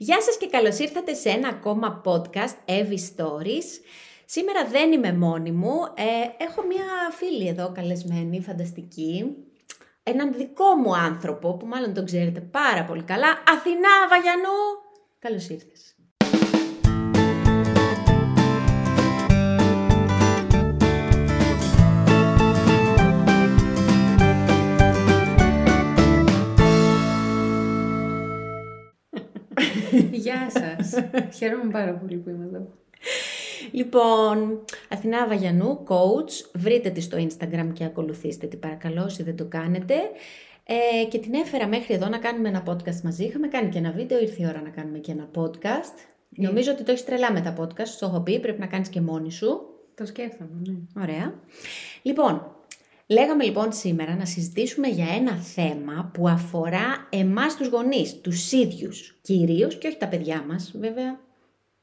Γεια σας και καλώς ήρθατε σε ένα ακόμα podcast, Evi's Stories. Σήμερα δεν είμαι μόνη μου, έχω μια φίλη εδώ καλεσμένη, φανταστική. Έναν δικό μου άνθρωπο, που μάλλον τον ξέρετε πάρα πολύ καλά, Αθηνά Αβαγιανού. Καλώς ήρθες. Γεια σας. Χαίρομαι πάρα πολύ που είμαι εδώ. Λοιπόν, Αθηνά Αβαγιανού, coach. Βρείτε τη στο Instagram και ακολουθήστε τη παρακαλώ, όσοι δεν το κάνετε. Και την έφερα μέχρι εδώ να κάνουμε ένα podcast μαζί. Είχαμε κάνει και ένα βίντεο, ήρθε η ώρα να κάνουμε και ένα podcast. Νομίζω ότι το έχεις τρελά με τα podcast, σου το έχω πει, πρέπει να κάνεις και μόνη σου. Το σκέφτομαι, ναι. Ωραία. Λοιπόν, λέγαμε λοιπόν σήμερα να συζητήσουμε για ένα θέμα που αφορά εμάς τους γονείς, τους ίδιους κυρίως και όχι τα παιδιά μας. Βέβαια,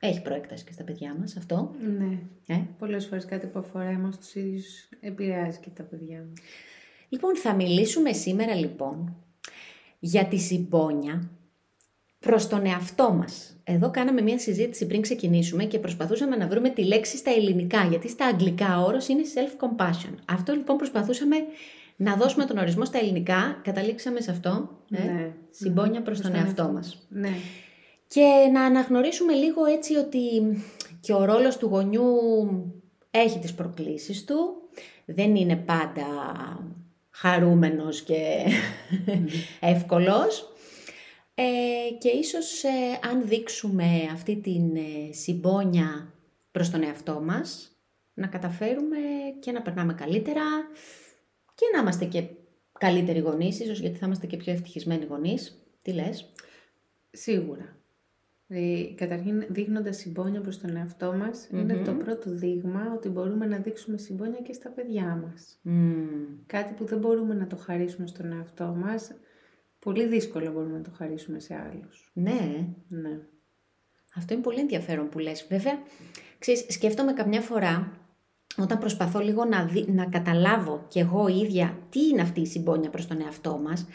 έχει προέκταση και στα παιδιά μας αυτό. Ναι, πολλές φορές κάτι που αφορά εμάς τους ίδιους επηρεάζει και τα παιδιά μας. Λοιπόν, θα μιλήσουμε σήμερα λοιπόν για τη συμπόνια προς τον εαυτό μας. Εδώ κάναμε μια συζήτηση πριν ξεκινήσουμε και προσπαθούσαμε να βρούμε τη λέξη στα ελληνικά, γιατί στα αγγλικά ο όρος είναι self-compassion. Αυτό λοιπόν προσπαθούσαμε να δώσουμε τον ορισμό στα ελληνικά, καταλήξαμε σε αυτό, ναι, συμπόνια προς τον εαυτό μας. Ναι. Και να αναγνωρίσουμε λίγο έτσι ότι και ο ρόλος του γονιού έχει τις προκλήσεις του, δεν είναι πάντα χαρούμενος και εύκολος. Και ίσως αν δείξουμε αυτή την συμπόνια προς τον εαυτό μας, να καταφέρουμε και να περνάμε καλύτερα και να είμαστε και καλύτεροι γονείς, ίσως γιατί θα είμαστε και πιο ευτυχισμένοι γονείς. Τι λες? Σίγουρα. Καταρχήν δείχνοντας συμπόνια προς τον εαυτό μας, είναι το πρώτο δείγμα ότι μπορούμε να δείξουμε συμπόνια και στα παιδιά μας. Κάτι που δεν μπορούμε να το χαρίσουμε στον εαυτό μας, πολύ δύσκολο μπορούμε να το χαρίσουμε σε άλλους. Ναι. Ναι. Αυτό είναι πολύ ενδιαφέρον που λες. Βέβαια, ξέρεις, σκέφτομαι καμιά φορά, όταν προσπαθώ λίγο να καταλάβω κι εγώ ίδια τι είναι αυτή η συμπόνια προς τον εαυτό μας,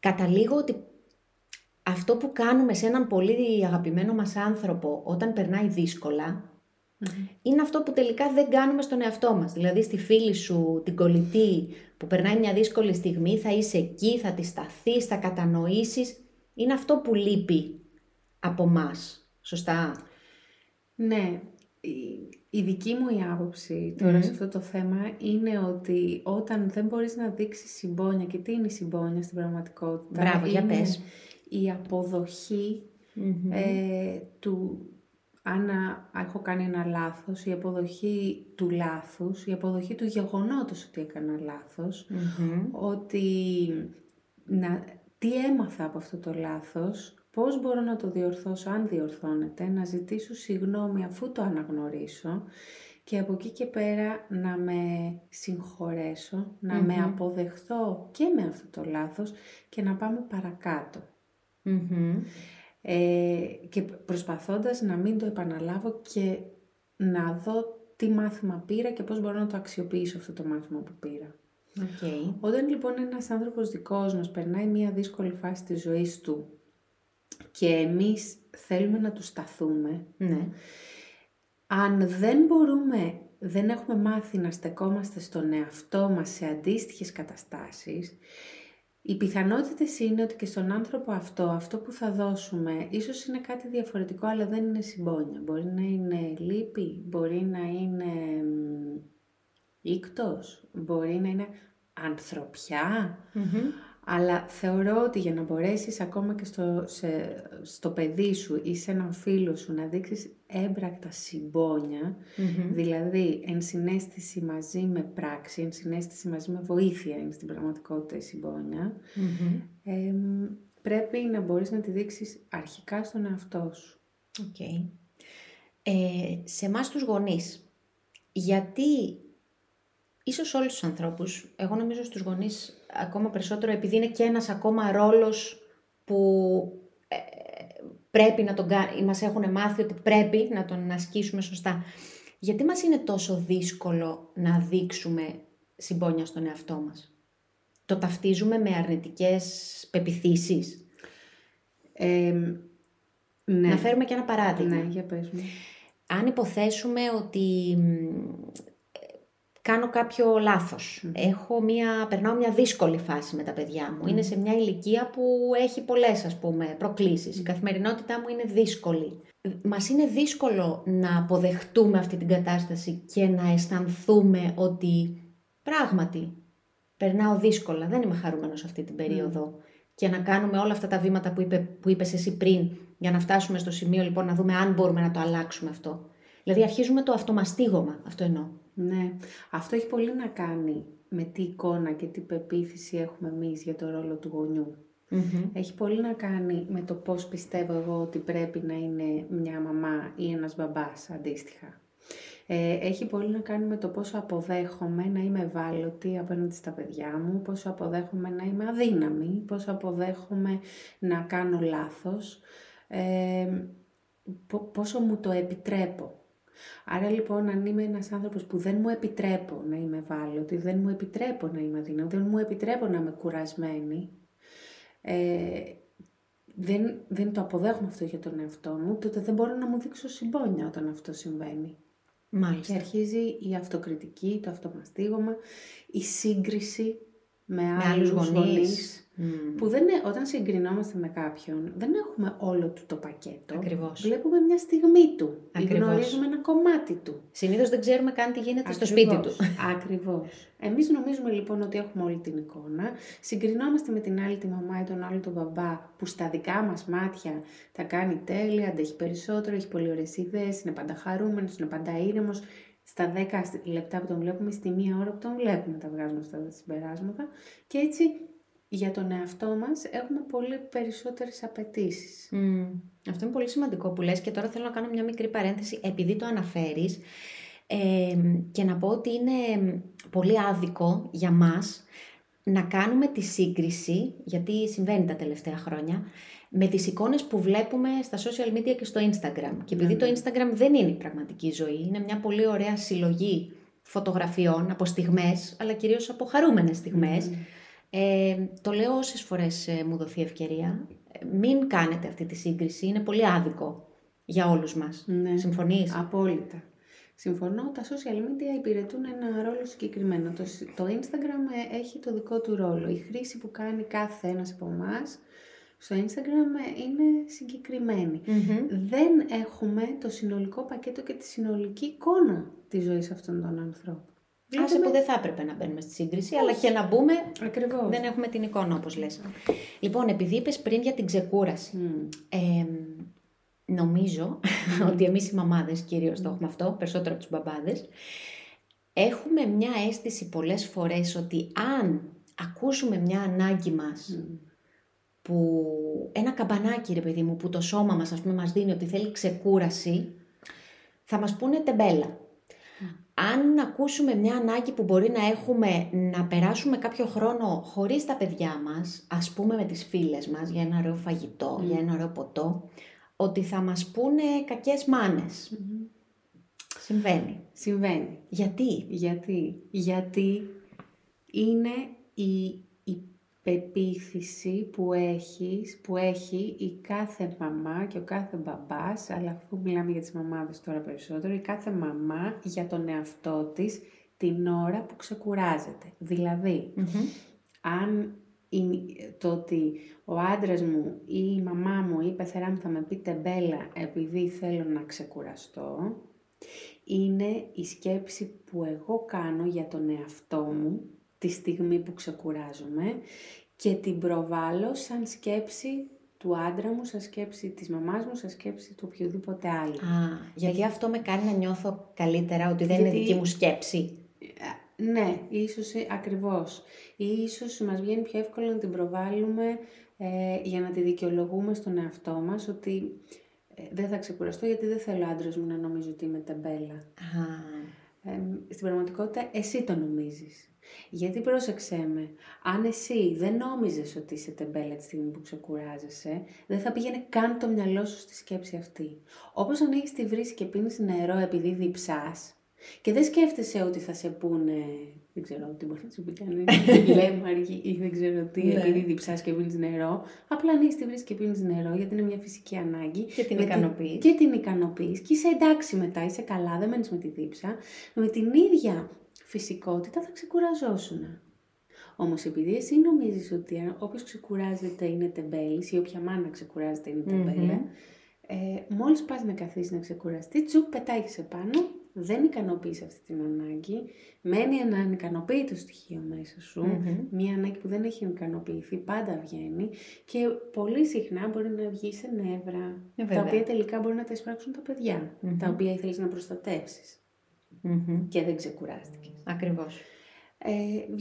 καταλήγω ότι αυτό που κάνουμε σε έναν πολύ αγαπημένο μας άνθρωπο όταν περνάει δύσκολα, είναι αυτό που τελικά δεν κάνουμε στον εαυτό μας. Δηλαδή στη φίλη σου, την κολλητή που περνάει μια δύσκολη στιγμή, θα είσαι εκεί, θα τη σταθείς, θα κατανοήσεις. Είναι αυτό που λείπει από μας. Σωστά? Ναι. Η δική μου η άποψη τώρα σε αυτό το θέμα είναι ότι όταν δεν μπορείς να δείξεις συμπόνια, και τι είναι η συμπόνια στην πραγματικότητα? Μπράβο, για πες. Η αποδοχή του... Αν έχω κάνει ένα λάθος, η αποδοχή του λάθους, η αποδοχή του γεγονότος ότι έκανα λάθος, ότι τι έμαθα από αυτό το λάθος, πώς μπορώ να το διορθώσω αν διορθώνεται, να ζητήσω συγγνώμη αφού το αναγνωρίσω και από εκεί και πέρα να με συγχωρέσω, να με αποδεχθώ και με αυτό το λάθος και να πάμε παρακάτω. Και προσπαθώντας να μην το επαναλάβω και να δω τι μάθημα πήρα και πώς μπορώ να το αξιοποιήσω αυτό το μάθημα που πήρα. Όταν λοιπόν ένας άνθρωπος δικός μας περνάει μια δύσκολη φάση της ζωής του και εμείς θέλουμε να του σταθούμε, αν δεν μπορούμε, δεν έχουμε μάθει να στεκόμαστε στον εαυτό μας σε αντίστοιχες καταστάσεις, οι πιθανότητες είναι ότι και στον άνθρωπο αυτό που θα δώσουμε, ίσως είναι κάτι διαφορετικό, αλλά δεν είναι συμπόνια. Μπορεί να είναι λύπη, μπορεί να είναι ήκτος, μπορεί να είναι ανθρωπιά. Αλλά θεωρώ ότι για να μπορέσεις ακόμα και στο παιδί σου ή σε έναν φίλο σου να δείξεις έμπρακτα συμπόνια, δηλαδή ενσυναίσθηση μαζί με πράξη, ενσυναίσθηση μαζί με βοήθεια είναι στην πραγματικότητα η συμπόνια, πρέπει να μπορείς να τη δείξεις αρχικά στον εαυτό σου. Σε εμάς τους γονείς, γιατί... Ίσως όλους τους ανθρώπους, εγώ νομίζω στους γονείς ακόμα περισσότερο, επειδή είναι και ένας ακόμα ρόλος που πρέπει να τον κάνει, μας έχουν μάθει ότι πρέπει να τον ασκήσουμε σωστά. Γιατί μας είναι τόσο δύσκολο να δείξουμε συμπόνια στον εαυτό μας? Το ταυτίζουμε με αρνητικές πεποιθήσεις. Ναι. Να φέρουμε και ένα παράδειγμα. Ναι, για πες μου. Αν υποθέσουμε ότι κάνω κάποιο λάθος, περνάω μια δύσκολη φάση με τα παιδιά μου, είναι σε μια ηλικία που έχει πολλές, ας πούμε, προκλήσεις, η καθημερινότητά μου είναι δύσκολη. Μας είναι δύσκολο να αποδεχτούμε αυτή την κατάσταση και να αισθανθούμε ότι πράγματι περνάω δύσκολα, δεν είμαι χαρούμενος αυτή την περίοδο, και να κάνουμε όλα αυτά τα βήματα που είπες εσύ πριν, για να φτάσουμε στο σημείο λοιπόν να δούμε αν μπορούμε να το αλλάξουμε αυτό. Δηλαδή αρχίζουμε το αυτομαστίγωμα, αυτό εννοώ. Ναι, αυτό έχει πολύ να κάνει με τι εικόνα και τι πεποίθηση έχουμε εμείς για το ρόλο του γονιού. Mm-hmm. Έχει πολύ να κάνει με το πώς πιστεύω εγώ ότι πρέπει να είναι μια μαμά ή ένας μπαμπάς, αντίστοιχα. Έχει πολύ να κάνει με το πόσο αποδέχομαι να είμαι ευάλωτη απέναντι στα παιδιά μου, πόσο αποδέχομαι να είμαι αδύναμη, πόσο αποδέχομαι να κάνω λάθος, πόσο μου το επιτρέπω. Άρα λοιπόν, αν είμαι ένας άνθρωπος που δεν μου επιτρέπω να είμαι ευάλωτη, δεν μου επιτρέπω να είμαι αδύναμη, δεν μου επιτρέπω να είμαι κουρασμένη, δεν το αποδέχομαι αυτό για τον εαυτό μου, τότε δεν μπορώ να μου δείξω συμπόνια όταν αυτό συμβαίνει. Μάλιστα. Και αρχίζει η αυτοκριτική, το αυτομαστίγωμα, η σύγκριση με άλλους γονείς. Που όταν συγκρινόμαστε με κάποιον, δεν έχουμε όλο του το πακέτο. Ακριβώς. Βλέπουμε μια στιγμή του. Ακριβώς. Γνωρίζουμε ένα κομμάτι του. Συνήθως δεν ξέρουμε καν τι γίνεται στο σπίτι του. Ακριβώς. Εμείς νομίζουμε λοιπόν ότι έχουμε όλη την εικόνα. Συγκρινόμαστε με την άλλη τη μαμά ή τον άλλο τον μπαμπά, που στα δικά μας μάτια τα κάνει τέλεια, αντέχει περισσότερο, έχει πολύ ωραίες ιδέες, είναι πάντα χαρούμενος, είναι πάντα ήρεμος. Στα 10 λεπτά που τον βλέπουμε, στη μία ώρα που τον βλέπουμε, τα βγάζουμε στα συμπεράσματα. Και έτσι για τον εαυτό μας έχουμε πολύ περισσότερες απαιτήσεις. Αυτό είναι πολύ σημαντικό που λες, και τώρα θέλω να κάνω μια μικρή παρένθεση επειδή το αναφέρεις, και να πω ότι είναι πολύ άδικο για μας να κάνουμε τη σύγκριση, γιατί συμβαίνει τα τελευταία χρόνια, με τις εικόνες που βλέπουμε στα social media και στο Instagram. Και επειδή το Instagram δεν είναι η πραγματική ζωή, είναι μια πολύ ωραία συλλογή φωτογραφιών από στιγμές, αλλά κυρίως από χαρούμενες στιγμές. Το λέω όσες φορές μου δοθεί ευκαιρία, μην κάνετε αυτή τη σύγκριση, είναι πολύ άδικο για όλους μας. Ναι. Συμφωνείς? Απόλυτα. Συμφωνώ, τα social media υπηρετούν ένα ρόλο συγκεκριμένο. Το Instagram έχει το δικό του ρόλο. Η χρήση που κάνει κάθε ένας από εμάς στο Instagram είναι συγκεκριμένη. Δεν έχουμε το συνολικό πακέτο και τη συνολική εικόνα της ζωής αυτών των ανθρώπων. Άσε που δεν θα έπρεπε να μπαίνουμε στη σύγκριση, αλλά και να μπούμε, ακριβώς, δεν έχουμε την εικόνα, όπως λες. Λοιπόν, επειδή είπες πριν για την ξεκούραση, νομίζω ότι εμείς οι μαμάδες κυρίως το έχουμε αυτό, περισσότερο από τους μπαμπάδες, έχουμε μια αίσθηση πολλές φορές ότι αν ακούσουμε μια ανάγκη μας, που ένα καμπανάκι, ρε παιδί μου, που το σώμα μας, ας πούμε, μας δίνει ότι θέλει ξεκούραση, θα μας πούνε τεμπέλα. Αν ακούσουμε μια ανάγκη που μπορεί να έχουμε να περάσουμε κάποιο χρόνο χωρίς τα παιδιά μας, ας πούμε με τις φίλες μας, για ένα ωραίο φαγητό, για ένα ωραίο ποτό, ότι θα μας πούνε κακές μάνες. Συμβαίνει. Γιατί είναι η πεποίθηση που έχει η κάθε μαμά και ο κάθε μπαμπάς, αλλά αφού μιλάμε για τις μαμάδες τώρα περισσότερο, η κάθε μαμά για τον εαυτό της την ώρα που ξεκουράζεται. Δηλαδή, αν το ότι ο άντρας μου ή η μαμά μου ή η πεθερά μου θα με πει τεμπέλα επειδή θέλω να ξεκουραστώ, είναι η σκέψη που εγώ κάνω για τον εαυτό μου τη στιγμή που ξεκουράζομαι και την προβάλλω σαν σκέψη του άντρα μου, σαν σκέψη της μαμάς μου, σαν σκέψη του οποιοδήποτε άλλου. Γιατί αυτό με κάνει να νιώθω καλύτερα, ότι δεν είναι δική μου σκέψη. Ναι, ίσως ακριβώς. Ίσως μας βγαίνει πιο εύκολο να την προβάλλουμε για να τη δικαιολογούμε στον εαυτό μας, ότι δεν θα ξεκουραστώ γιατί δεν θέλω άντρας μου να νομίζει ότι είμαι ταμπέλα. Στην πραγματικότητα εσύ το νομίζεις. Γιατί πρόσεξέ με, αν εσύ δεν νόμιζες ότι είσαι τεμπέλα τη στιγμή που ξεκουράζεσαι, δεν θα πήγαινε καν το μυαλό σου στη σκέψη αυτή. Όπως αν έχεις τη βρύση και πίνεις νερό επειδή διψάς, Και δεν σκέφτεσαι ότι θα σε πούνε, δεν ξέρω τι μπορεί να σου πει κανείς, λέμαργη ή δεν ξέρω τι, επειδή διψάς και πίνεις νερό. Απλά ανοίγεις τη βρύση και πίνεις νερό, γιατί είναι μια φυσική ανάγκη. Και την ικανοποιείς. Και την ικανοποιείς. Και είσαι εντάξει μετά, είσαι καλά, δεν μένεις με τη δίψα. Με την ίδια φυσικότητα θα ξεκουραζόσουν. Όμως επειδή εσύ νομίζεις ότι όποιος ξεκουράζεται είναι τεμπέλης ή όποια μάνα ξεκουράζεται είναι τεμπέλη, μόλις πας να καθίσεις να ξεκουραστείς, τσου πετάγεις επάνω, δεν ικανοποιείς αυτή την ανάγκη, μένει ένα ανικανοποίητο στοιχείο μέσα σου, μια ανάγκη που δεν έχει ικανοποιηθεί, πάντα βγαίνει και πολύ συχνά μπορεί να βγει σε νεύρα, τα οποία τελικά μπορεί να τα εισπράξουν τα παιδιά, τα οποία ήθελες να προστατεύσεις και δεν ξεκουράστηκες. Ακριβώς.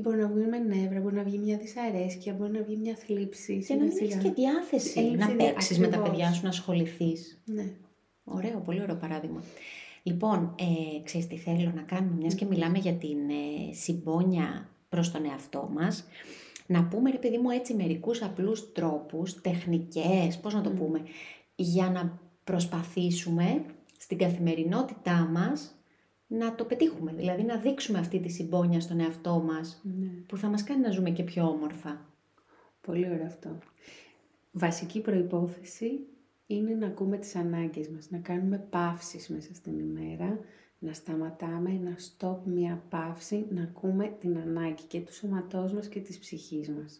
Μπορεί να βγει με νεύρα, μπορεί να βγει μια δυσαρέσκεια, μπορεί να βγει μια θλίψη. Και να μην έχεις και διάθεση να παίξεις με τα παιδιά σου, να ασχοληθείς. Ναι. Ωραίο, πολύ ωραίο παράδειγμα. Λοιπόν, ξέρεις τι θέλω να κάνουμε, μιας και μιλάμε για την συμπόνια προς τον εαυτό μας, να πούμε, ρε παιδί μου, έτσι μερικούς απλούς τρόπους, τεχνικές, πώς να το πούμε, για να προσπαθήσουμε στην καθημερινότητά μας να το πετύχουμε, δηλαδή να δείξουμε αυτή τη συμπόνια στον εαυτό μας, που θα μας κάνει να ζούμε και πιο όμορφα. Πολύ ωραίο αυτό. Βασική προϋπόθεση είναι να ακούμε τις ανάγκες μας, να κάνουμε παύσεις μέσα στην ημέρα, να σταματάμε, να stop μια παύση, να ακούμε την ανάγκη και του σώματός μας και της ψυχής μας.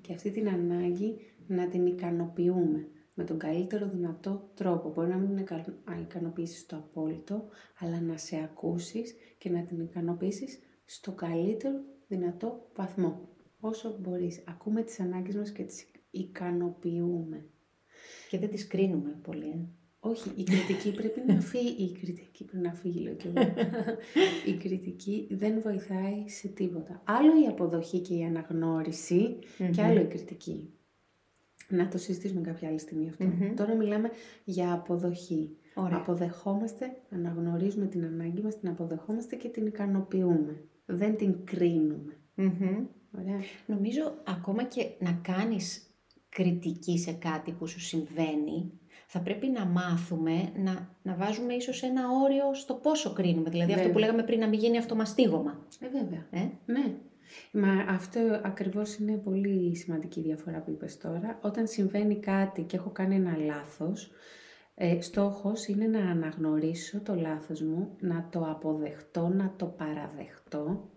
Και αυτή την ανάγκη να την ικανοποιούμε με τον καλύτερο δυνατό τρόπο. Μπορεί να μην ικανοποιήσεις το απόλυτο, αλλά να σε ακούσεις και να την ικανοποιήσεις στο καλύτερο δυνατό βαθμό. Όσο μπορείς. Ακούμε τις ανάγκες μας και τις ικανοποιούμε. Και δεν τις κρίνουμε πολύ, Όχι, η κριτική πρέπει να φύγει. Η κριτική πρέπει να φύγει, λέω και εγώ. Η κριτική δεν βοηθάει σε τίποτα. Άλλο η αποδοχή και η αναγνώριση και άλλο η κριτική. Να το συζητήσουμε κάποια άλλη στιγμή αυτό. Τώρα μιλάμε για αποδοχή. Ωραία. Αποδεχόμαστε, αναγνωρίζουμε την ανάγκη μας, την αποδεχόμαστε και την ικανοποιούμε. Δεν την κρίνουμε. Ωραία. Νομίζω ακόμα και να κάνεις κριτική σε κάτι που σου συμβαίνει, θα πρέπει να μάθουμε να βάζουμε ίσως ένα όριο στο πόσο κρίνουμε. Δηλαδή αυτό που λέγαμε πριν, να μην γίνει αυτομαστίγωμα. Βέβαια. Ναι. Μα αυτό ακριβώς είναι πολύ σημαντική διαφορά που είπες τώρα. Όταν συμβαίνει κάτι και έχω κάνει ένα λάθος, στόχος είναι να αναγνωρίσω το λάθος μου, να το αποδεχτώ, να το παραδεχτώ,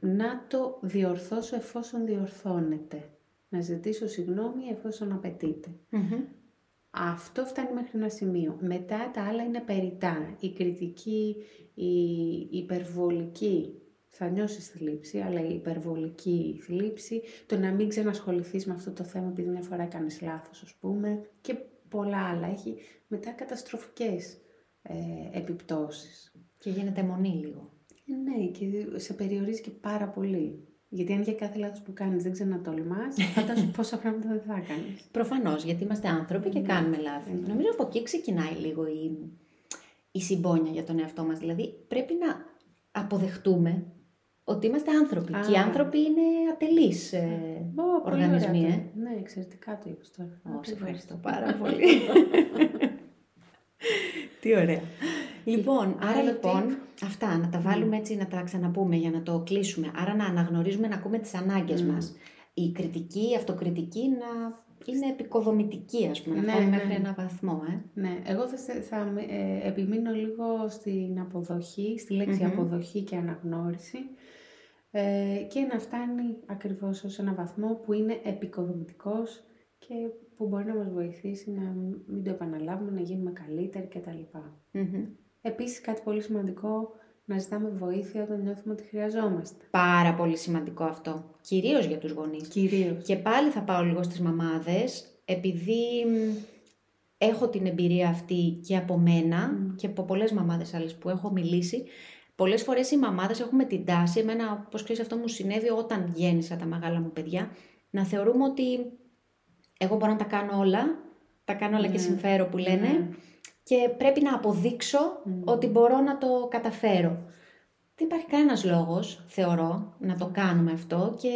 να το διορθώσω εφόσον διορθώνεται, να ζητήσω συγγνώμη εφόσον απαιτείται. Αυτό φτάνει μέχρι ένα σημείο. Μετά τα άλλα είναι περιτά. Η κριτική, η υπερβολική, θα νιώσεις θλίψη, αλλά η υπερβολική θλίψη, το να μην ξανασχοληθείς με αυτό το θέμα επειδή μια φορά κάνεις λάθος, ας πούμε, και πολλά άλλα. Έχει μετά καταστροφικές επιπτώσεις. Και γίνεται αιμονή λίγο. Ναι, και σε περιορίζει και πάρα πολύ. Γιατί αν για κάθε λάθος που κάνεις δεν ξανατολμάς, φαντάζομαι πόσα πράγματα δεν θα κάνεις. Προφανώς, γιατί είμαστε άνθρωποι και κάνουμε λάθη. Νομίζω από εκεί ξεκινάει λίγο η συμπόνια για τον εαυτό μας. Δηλαδή πρέπει να αποδεχτούμε ότι είμαστε άνθρωποι. Και οι άνθρωποι είναι ατελείς οργανισμοί. Ναι, εξαιρετικά το είπες τώρα. Σε ευχαριστώ πάρα πολύ. Τι ωραία. Λοιπόν, άρα λοιπόν, αυτά να τα βάλουμε έτσι, να τα ξαναπούμε για να το κλείσουμε. Άρα να αναγνωρίζουμε, να ακούμε τις ανάγκες μας. Η κριτική, η αυτοκριτική να είναι επικοδομητική, ας πούμε, να φτάνει μέχρι ένα βαθμό. Ναι, εγώ θα επιμείνω λίγο στην αποδοχή, στη λέξη αποδοχή και αναγνώριση και να φτάνει ακριβώς ως ένα βαθμό που είναι επικοδομητικός και που μπορεί να μας βοηθήσει να μην το επαναλάβουμε, να γίνουμε καλύτεροι κτλ. Επίσης, κάτι πολύ σημαντικό, να ζητάμε βοήθεια όταν νιώθουμε ότι χρειαζόμαστε. Πάρα πολύ σημαντικό αυτό. Κυρίως για τους γονείς. Κυρίως. Και πάλι θα πάω λίγο στις μαμάδες, επειδή έχω την εμπειρία αυτή και από μένα και από πολλές μαμάδες άλλες που έχω μιλήσει. Πολλές φορές οι μαμάδες έχουμε την τάση, εμένα, όπως ξέρεις, αυτό μου συνέβη όταν γέννησα τα μεγάλα μου παιδιά, να θεωρούμε ότι εγώ μπορώ να τα κάνω όλα, και συμφέρω που λένε, και πρέπει να αποδείξω ότι μπορώ να το καταφέρω. Δεν υπάρχει κανένας λόγος, θεωρώ, να το κάνουμε αυτό και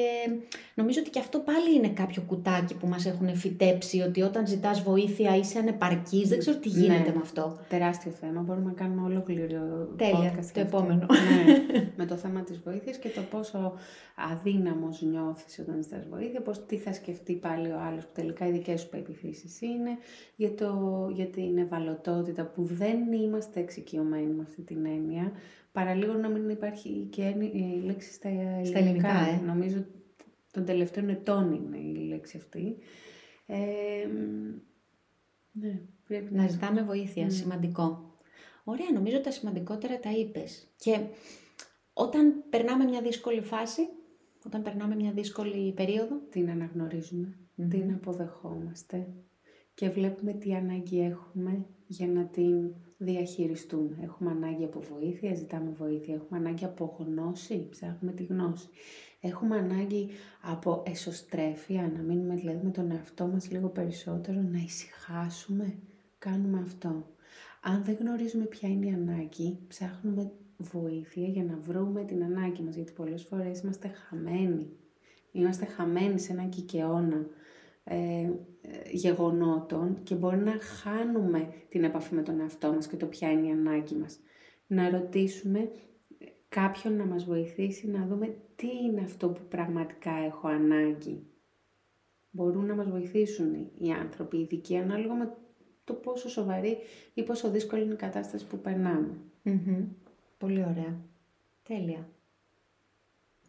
νομίζω ότι και αυτό πάλι είναι κάποιο κουτάκι που μας έχουν φυτέψει, ότι όταν ζητάς βοήθεια είσαι ανεπαρκής, δεν ξέρω τι γίνεται με αυτό. Τεράστιο θέμα, μπορούμε να κάνουμε ολόκληρο podcast το επόμενο. Ναι, με το θέμα της βοήθειας και το πόσο αδύναμος νιώθεις όταν ζητάς βοήθεια, πώς, τι θα σκεφτεί πάλι ο άλλος που τελικά οι δικές σου πεποιθήσεις είναι, για την ευαλωτότητα που δεν είμαστε εξοικειωμένοι με αυτή την έννοια. Παραλίγο να μην υπάρχει και η λέξη στα ελληνικά. Νομίζω των τελευταίων ετών είναι η λέξη αυτή. Ναι, πρέπει να ζητάμε βοήθεια. Σημαντικό. Ωραία, νομίζω τα σημαντικότερα τα είπες. Και όταν περνάμε μια δύσκολη φάση, όταν περνάμε μια δύσκολη περίοδο, την αναγνωρίζουμε, την αποδεχόμαστε και βλέπουμε τι ανάγκη έχουμε για να την διαχειριστούμε. Έχουμε ανάγκη από βοήθεια, ζητάμε βοήθεια. Έχουμε ανάγκη από γνώση, ψάχνουμε τη γνώση. Έχουμε ανάγκη από εσωστρέφεια, να μείνουμε δηλαδή με τον εαυτό μας λίγο περισσότερο, να ησυχάσουμε, κάνουμε αυτό. Αν δεν γνωρίζουμε ποια είναι η ανάγκη, ψάχνουμε βοήθεια για να βρούμε την ανάγκη μας, γιατί πολλές φορές είμαστε χαμένοι. Είμαστε χαμένοι σε έναν κικαιώνα γεγονότων και μπορεί να χάνουμε την επαφή με τον εαυτό μας και το ποια είναι η ανάγκη μας. Να ρωτήσουμε κάποιον να μας βοηθήσει να δούμε τι είναι αυτό που πραγματικά έχω ανάγκη. Μπορούν να μας βοηθήσουν οι άνθρωποι, οι ειδικοί, ανάλογα με το πόσο σοβαρή ή πόσο δύσκολη είναι η κατάσταση που περνάμε. Πολύ ωραία. Τέλεια.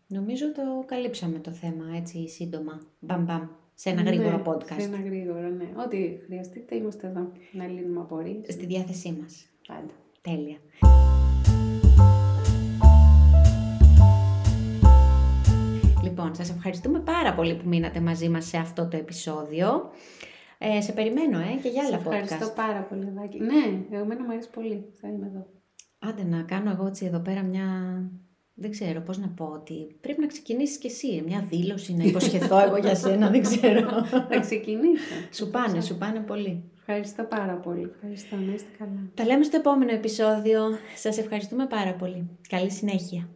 Νομίζω το καλύψαμε το θέμα έτσι σύντομα. Μπαμπαμ. Σε ένα γρήγορο podcast. Σε ένα γρήγορο, ναι. Ό,τι χρειαστείτε, είμαστε εδώ να λύνουμε απορίες. Στη διάθεσή μας. Πάντα. Τέλεια. Λοιπόν, σας ευχαριστούμε πάρα πολύ που μείνατε μαζί μας σε αυτό το επεισόδιο. Σε περιμένω, και για άλλα podcast. Σας ευχαριστώ πάρα πολύ, Δάκη. Ναι, εμένα μου αρέσει πολύ. Θα είμαι εδώ. Άντε να κάνω εγώ έτσι εδώ πέρα μια... Δεν ξέρω πώς να πω, ότι πρέπει να ξεκινήσεις κι εσύ μια δήλωση, να υποσχεθώ εγώ για σένα, δεν ξέρω. Θα ξεκινήσω. Σου πάνε πολύ. Ευχαριστώ πάρα πολύ. Ευχαριστώ, να είστε καλά. Τα λέμε στο επόμενο επεισόδιο. Σας ευχαριστούμε πάρα πολύ. Καλή συνέχεια.